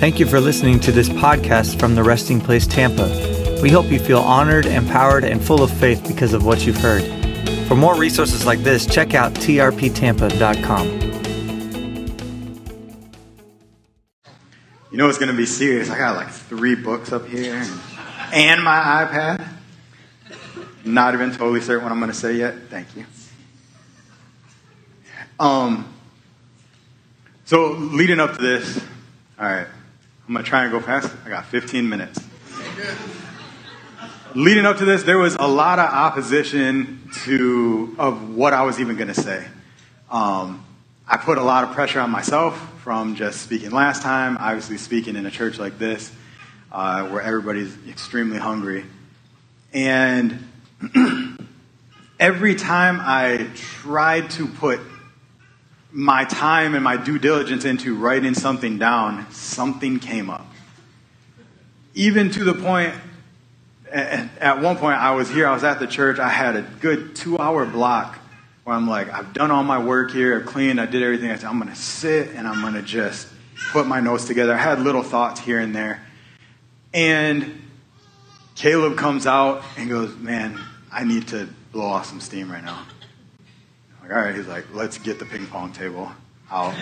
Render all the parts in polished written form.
Thank you for listening to this podcast from The Resting Place Tampa. We hope you feel honored, empowered, and full of faith because of what you've heard. For more resources like this, check out trptampa.com. You know it's going to be serious. I got like 3 books up here and my iPad. Not even totally certain what I'm going to say yet. Thank you. So leading up to this, all right, I'm going to try and go fast. I got 15 minutes. Leading up to this, there was a lot of opposition of what I was even going to say. I put a lot of pressure on myself from just speaking last time, obviously speaking in a church like this, where everybody's extremely hungry. And every time I tried to put my time and my due diligence into writing something down, something came up. Even to the point, at one point I was here, I was at the church, I had a good 2-hour block where I'm like, I've done all my work here, I've cleaned, I did everything. I said, I'm going to sit and I'm going to just put my notes together. I had little thoughts here and there. And Caleb comes out and goes, man, I need to blow off some steam right now. I'm like, all right. He's like, let's get the ping pong table out.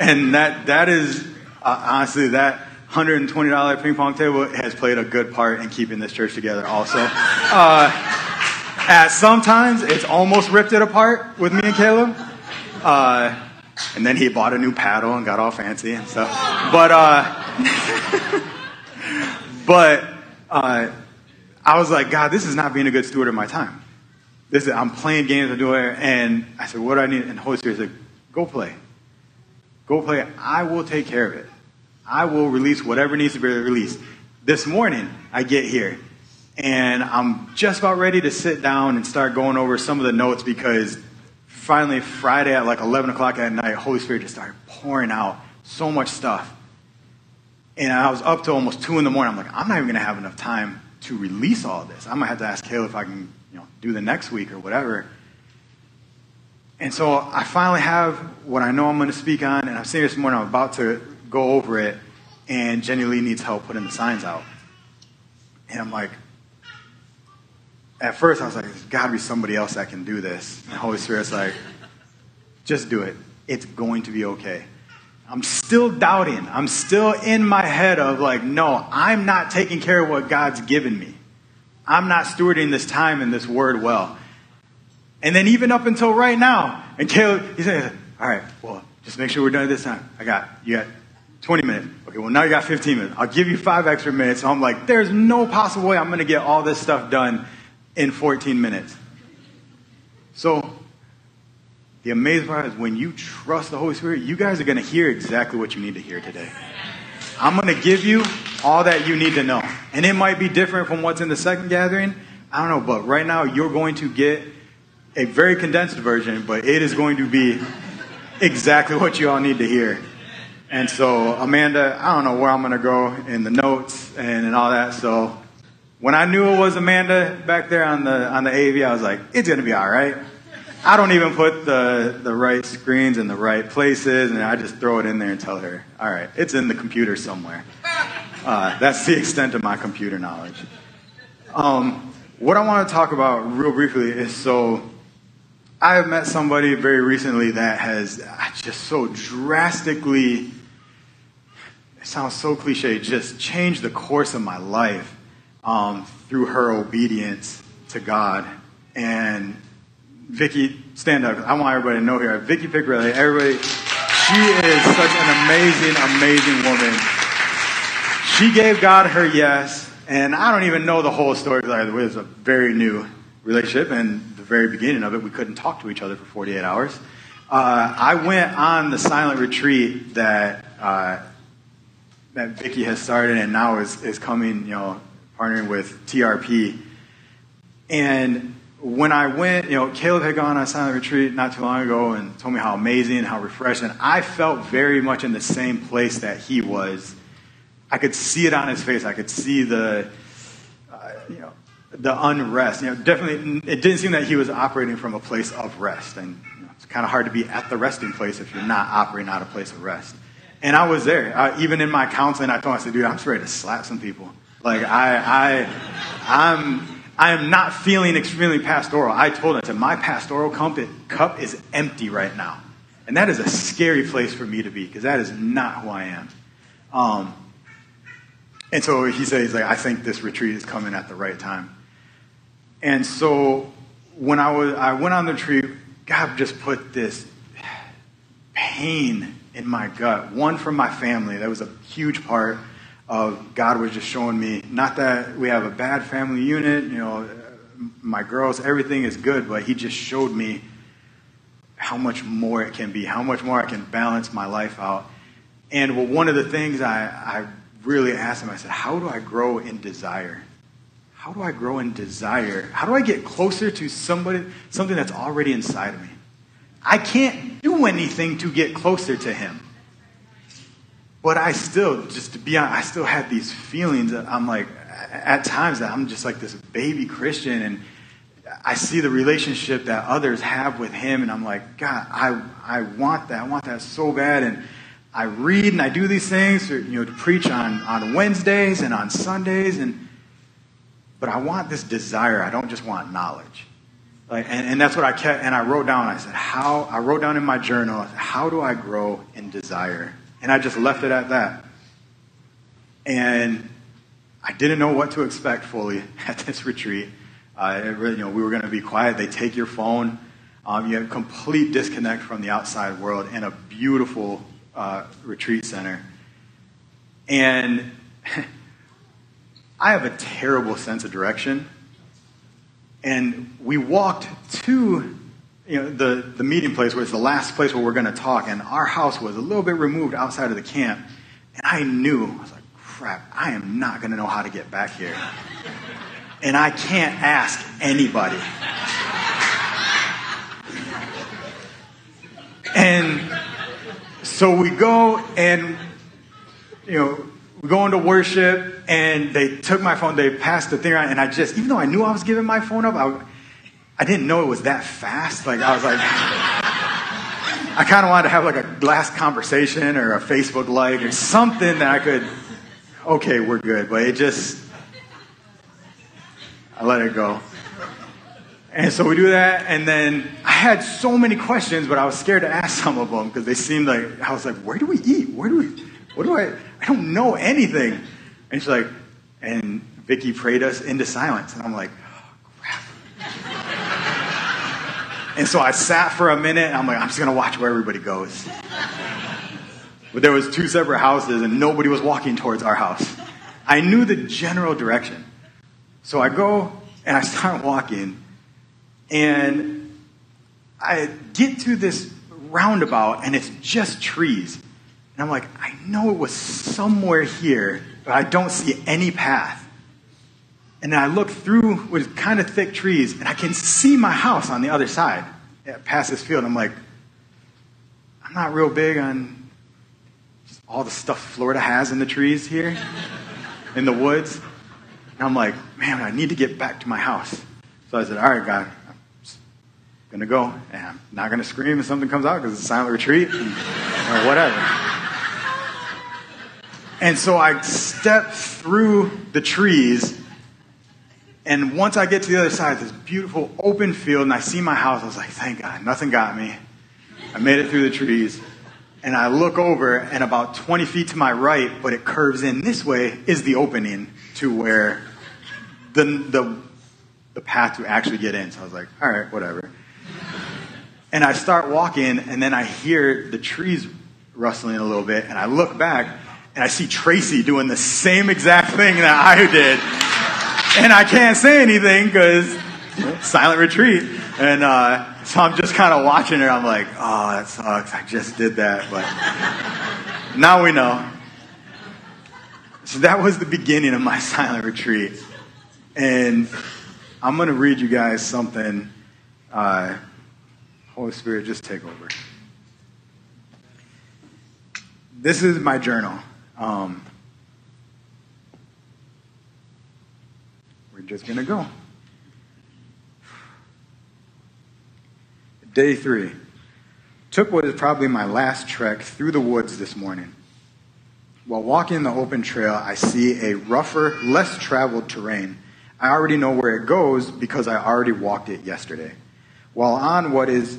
And that is, honestly, that $120 ping pong table has played a good part in keeping this church together also. At sometimes, it's almost ripped it apart with me and Caleb. And then he bought a new paddle and got all fancy and stuff. But I was like, God, this is not being a good steward of my time. I'm playing games, I'm doing it. And I said, what do I need? And the Holy Spirit said, go play. Go play. I will take care of it. I will release whatever needs to be released. This morning, I get here, and I'm just about ready to sit down and start going over some of the notes because finally Friday at like 11 o'clock at night, Holy Spirit just started pouring out so much stuff. And I was up to almost 2 in the morning. I'm like, I'm not even going to have enough time to release all this. I'm going to have to ask Caleb if I can do the next week or whatever. And so I finally have what I know I'm going to speak on, and I'm sitting here this morning, I'm about to go over it, and Jenny Lee needs help putting the signs out. And I'm like, at first I was like, there's got to be somebody else that can do this. And the Holy Spirit's like, just do it. It's going to be okay. I'm still doubting. I'm still in my head of like, no, I'm not taking care of what God's given me. I'm not stewarding this time and this word well. And then even up until right now, and Caleb, he said, all right, well, just make sure we're done at this time. You got 20 minutes. Okay, well, now you got 15 minutes. I'll give you 5 extra minutes. So I'm like, there's no possible way I'm going to get all this stuff done in 14 minutes. So the amazing part is when you trust the Holy Spirit, you guys are going to hear exactly what you need to hear today. I'm going to give you all that you need to know. And it might be different from what's in the second gathering. I don't know, but right now you're going to get a very condensed version, but it is going to be exactly what you all need to hear. And so, Amanda, I don't know where I'm going to go in the notes and all that, so when I knew it was Amanda back there on the AV, I was like, it's going to be all right. I don't even put the right screens in the right places, and I just throw it in there and tell her, all right, it's in the computer somewhere. That's the extent of my computer knowledge. What I want to talk about real briefly is, so I have met somebody very recently that has just so drastically, it sounds so cliche, just changed the course of my life. Through her obedience to God. And Vicki, stand up. I want everybody to know here, Vicki Picarelli, everybody, she is such an amazing, amazing woman. She gave God her yes, and I don't even know the whole story. It was a very new relationship, and the very beginning of it, we couldn't talk to each other for 48 hours. I went on the silent retreat that Vicki has started and now is coming, partnering with TRP. And when I went, Caleb had gone on a silent retreat not too long ago and told me how amazing, how refreshing. I felt very much in the same place that he was. I could see it on his face. I could see the unrest. Definitely, it didn't seem that he was operating from a place of rest. And it's kind of hard to be at the resting place if you're not operating out of a place of rest. And I was there. Even in my counseling, I told him, I said, dude, I'm just ready to slap some people. Like, I am not feeling extremely pastoral. I told him, I said, my pastoral cup is empty right now. And that is a scary place for me to be, because that is not who I am. And so he said, he's like, I think this retreat is coming at the right time. And so when I went on the retreat, God just put this pain in my gut. One from my family. That was a huge part of God was just showing me, not that we have a bad family unit, you know, my girls, everything is good, but he just showed me how much more it can be, how much more I can balance my life out. And well, one of the things I really asked him, I said, how do I grow in desire? How do I grow in desire? How do I get closer to something that's already inside of me? I can't do anything to get closer to him. But I still, just to be honest, I still had these feelings that I'm like, at times that I'm just like this baby Christian, and I see the relationship that others have with him, and I'm like, God, I want that. I want that so bad. And I read and I do these things, to preach on Wednesdays and on Sundays, but I want this desire. I don't just want knowledge. Like, and that's what I kept, and I wrote down in my journal, I said, how do I grow in desire? And I just left it at that. And I didn't know what to expect fully at this retreat. We were going to be quiet. They take your phone. You have complete disconnect from the outside world in a beautiful retreat center. And I have a terrible sense of direction. And we walked to the meeting place, where it's the last place where we're going to talk. And our house was a little bit removed outside of the camp. And I was like, crap, I am not going to know how to get back here. And I can't ask anybody. And so we go and, we go into worship, and they took my phone, they passed the thing around, and I just, even though I knew I was giving my phone up, I didn't know it was that fast. Like, I was like, I kind of wanted to have like a last conversation or a Facebook like or something that I could, okay, we're good. But it just, I let it go. And so we do that, and then I had so many questions, but I was scared to ask some of them, because they seemed like, I was like, where do we eat? I don't know anything. And she's like, and Vicki prayed us into silence. And I'm like, oh, crap. And so I sat for a minute, and I'm like, I'm just going to watch where everybody goes. But there was two separate houses, and nobody was walking towards our house. I knew the general direction. So I go, and I start walking, and I get to this roundabout, and it's just trees. And I'm like, I know it was somewhere here, but I don't see any path. And then I look through with kind of thick trees, and I can see my house on the other side, past this field. I'm like, I'm not real big on just all the stuff Florida has in the trees here, in the woods. And I'm like, man, I need to get back to my house. So I said, all right, God, I'm going to go, and I'm not going to scream if something comes out, because it's a silent retreat, or whatever. And so I step through the trees, and once I get to the other side, this beautiful open field, and I see my house. I was like, thank God, nothing got me. I made it through the trees, and I look over, and about 20 feet to my right, but it curves in this way, is the opening to where the path to actually get in. So I was like, all right, whatever. And I start walking, and then I hear the trees rustling a little bit, and I look back, and I see Tracy doing the same exact thing that I did. And I can't say anything because silent retreat. And so I'm just kind of watching her. I'm like, oh, that sucks. I just did that. But now we know. So that was the beginning of my silent retreat. And I'm going to read you guys something. Holy Spirit, just take over. This is my journal. We're just going to go. Day 3. Took what is probably my last trek through the woods this morning. While walking the open trail, I see a rougher, less traveled terrain. I already know where it goes because I already walked it yesterday. While on what is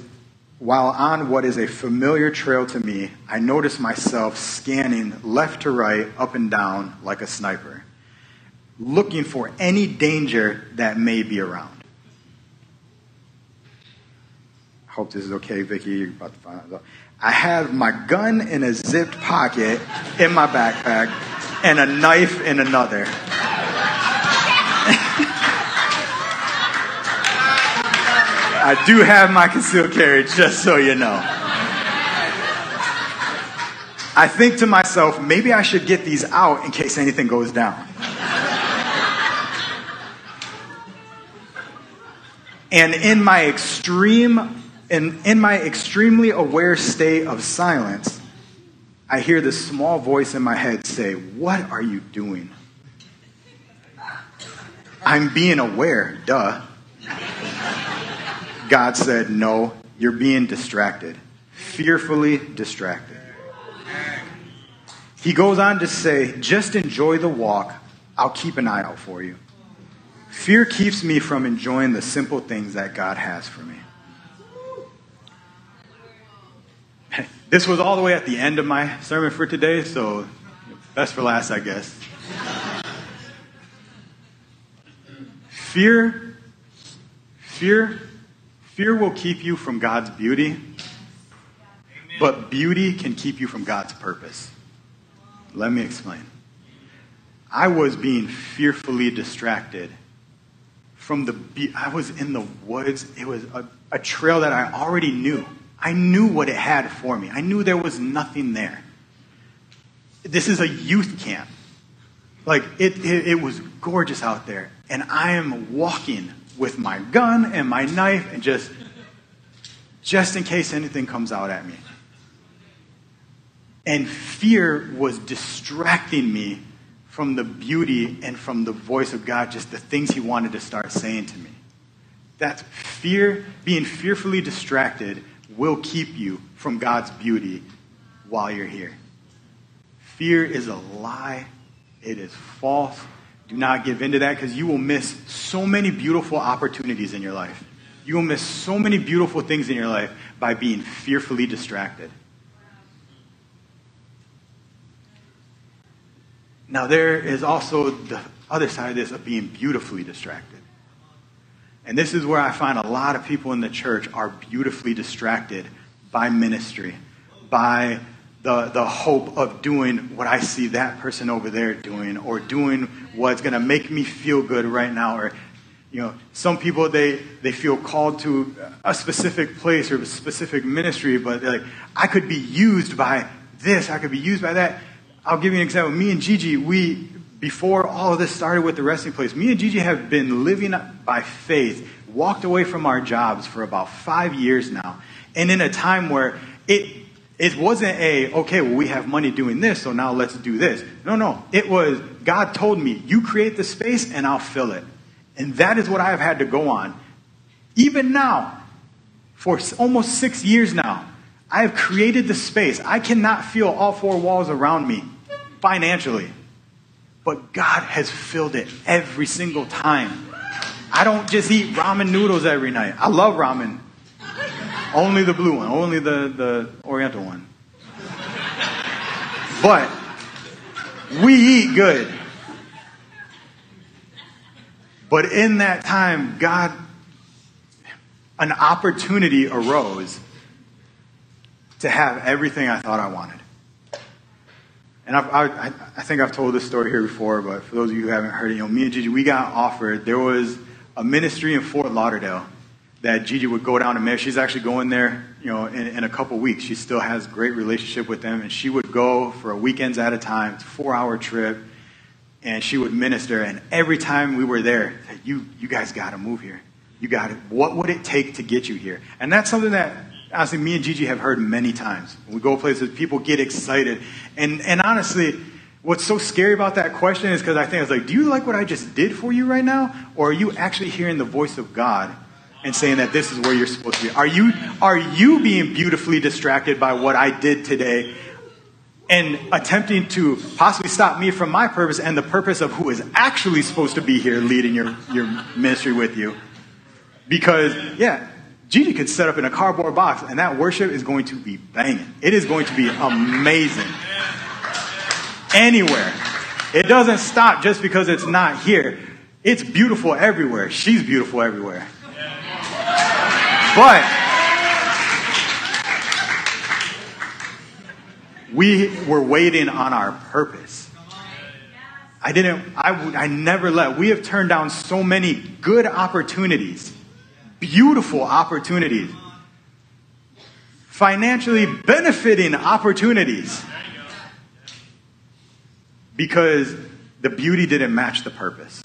a familiar trail to me, I notice myself scanning left to right, up and down like a sniper, looking for any danger that may be around. I hope this is okay, Vicki. You're about to find out. I have my gun in a zipped pocket in my backpack and a knife in another. I do have my concealed carry, just so you know. I think to myself, maybe I should get these out in case anything goes down. And in my extremely aware state of silence, I hear this small voice in my head say, "What are you doing?" I'm being aware, duh. God said, "No, you're being distracted, fearfully distracted." He goes on to say, "Just enjoy the walk. I'll keep an eye out for you." Fear keeps me from enjoying the simple things that God has for me. This was all the way at the end of my sermon for today, so best for last, I guess. Fear will keep you from God's beauty, but beauty can keep you from God's purpose. Let me explain. I was being fearfully distracted from I was in the woods. It was a trail that I already knew. I knew what it had for me. I knew there was nothing there. This is a youth camp. Like, it was gorgeous out there, and I am walking with my gun and my knife, and just in case anything comes out at me. And fear was distracting me from the beauty and from the voice of God, just the things he wanted to start saying to me. That's fear. Being fearfully distracted will keep you from God's beauty while you're here. Fear is a lie. It is false. Do not give in to that, because you will miss so many beautiful opportunities in your life. You will miss so many beautiful things in your life by being fearfully distracted. Now, there is also the other side of this, of being beautifully distracted. And this is where I find a lot of people in the church are beautifully distracted by ministry, by the hope of doing what I see that person over there doing, or doing what's going to make me feel good right now. Or, you know, some people, they feel called to a specific place or a specific ministry, but they're like, I could be used by this, I could be used by that. I'll give you an example. Me and Gigi, before all of this started with the resting place, me and Gigi have been living by faith, walked away from our jobs for about 5 years now, and in a time where it wasn't okay, well, we have money doing this, so now let's do this. No. It was, God told me, you create the space and I'll fill it. And that is what I have had to go on. Even now, for almost 6 years now, I have created the space. I cannot feel all four walls around me financially, but God has filled it every single time. I don't just eat ramen noodles every night. I love ramen. Only the blue one, only the oriental one. But we eat good. But in that time, God, an opportunity arose to have everything I thought I wanted. And I think I've told this story here before, but for those of you who haven't heard it, me and Gigi, we got offered, there was a ministry in Fort Lauderdale that Gigi would go down to ministry. She's actually going there, in a couple weeks. She still has a great relationship with them, and she would go for a weekends at a time. It's a 4-hour trip, and she would minister. And every time we were there, you guys got to move here. You got it. What would it take to get you here? And that's something that honestly me and Gigi have heard many times. When we go places, people get excited, and honestly, what's so scary about that question is because I think it's like, do you like what I just did for you right now, or are you actually hearing the voice of God? And saying that this is where you're supposed to be. Are you being beautifully distracted by what I did today? and attempting to possibly stop me from my purpose and the purpose of who is actually supposed to be here leading your ministry with you. Because, yeah, Gigi could set up in a cardboard box, and that worship is going to be banging. It is going to be amazing. Anywhere. It doesn't stop just because it's not here. It's beautiful everywhere. She's beautiful everywhere. But we were waiting on our purpose. I never let. We have turned down so many good opportunities, beautiful opportunities, financially benefiting opportunities, because the beauty didn't match the purpose.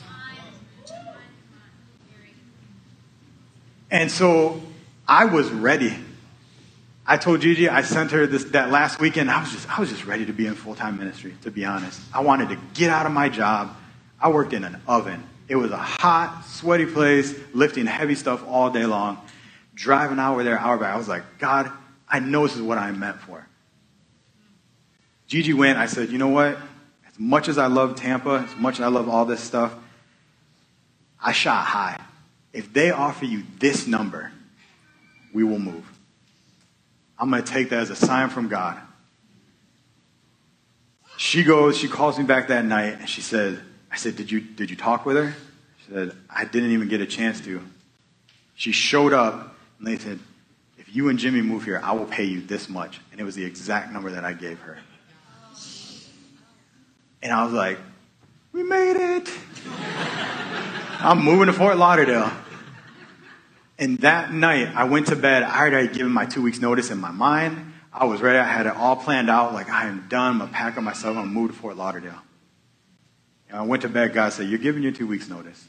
And so I was ready. I told Gigi, I sent her that last weekend. I was just ready to be in full-time ministry, to be honest. I wanted to get out of my job. I worked in an oven. It was a hot, sweaty place, lifting heavy stuff all day long, driving hour there, hour back. I was like, God, I know this is what I'm meant for. Gigi went. I said, you know what? As much as I love Tampa, as much as I love all this stuff, I shot high. If they offer you this number, we will move. I'm going to take that as a sign from God. She goes, she calls me back that night, and she said, I said, did you talk with her? She said, I didn't even get a chance to. She showed up, and they said, if you and Jimmy move here, I will pay you this much. And it was the exact number that I gave her. And I was like, we made it. I'm moving to Fort Lauderdale. And that night, I went to bed. I already had given my 2 weeks' notice in my mind. I was ready. I had it all planned out. Like, I am done. I'm going to pack up myself. I'm going to move to Fort Lauderdale. And I went to bed. God said, you're giving your 2 weeks' notice,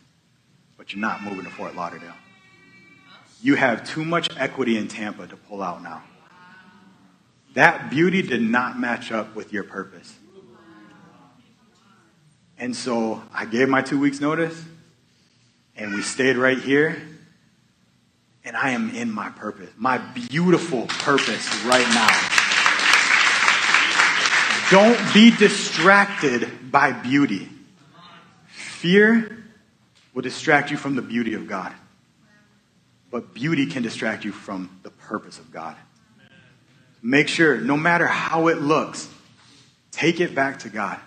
but you're not moving to Fort Lauderdale. You have too much equity in Tampa to pull out now. That beauty did not match up with your purpose. And so I gave my 2 weeks' notice, and we stayed right here. And I am in my purpose, my beautiful purpose right now. Don't be distracted by beauty. Fear will distract you from the beauty of God. But beauty can distract you from the purpose of God. Make sure, no matter how it looks, take it back to God.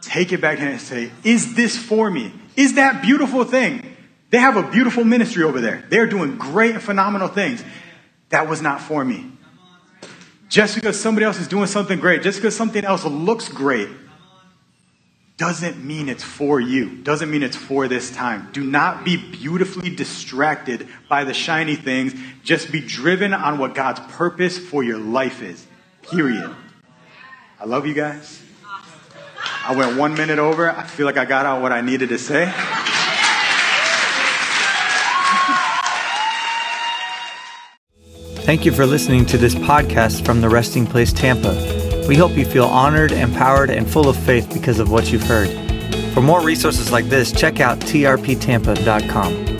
Take it back to Him and say, is this for me? Is that beautiful thing? They have a beautiful ministry over there. They're doing great and phenomenal things. That was not for me. Just because somebody else is doing something great, just because something else looks great, doesn't mean it's for you. Doesn't mean it's for this time. Do not be beautifully distracted by the shiny things. Just be driven on what God's purpose for your life is. Period. I love you guys. I went 1 minute over. I feel like I got out what I needed to say. Thank you for listening to this podcast from The Resting Place Tampa. We hope you feel honored, empowered, and full of faith because of what you've heard. For more resources like this, check out trptampa.com.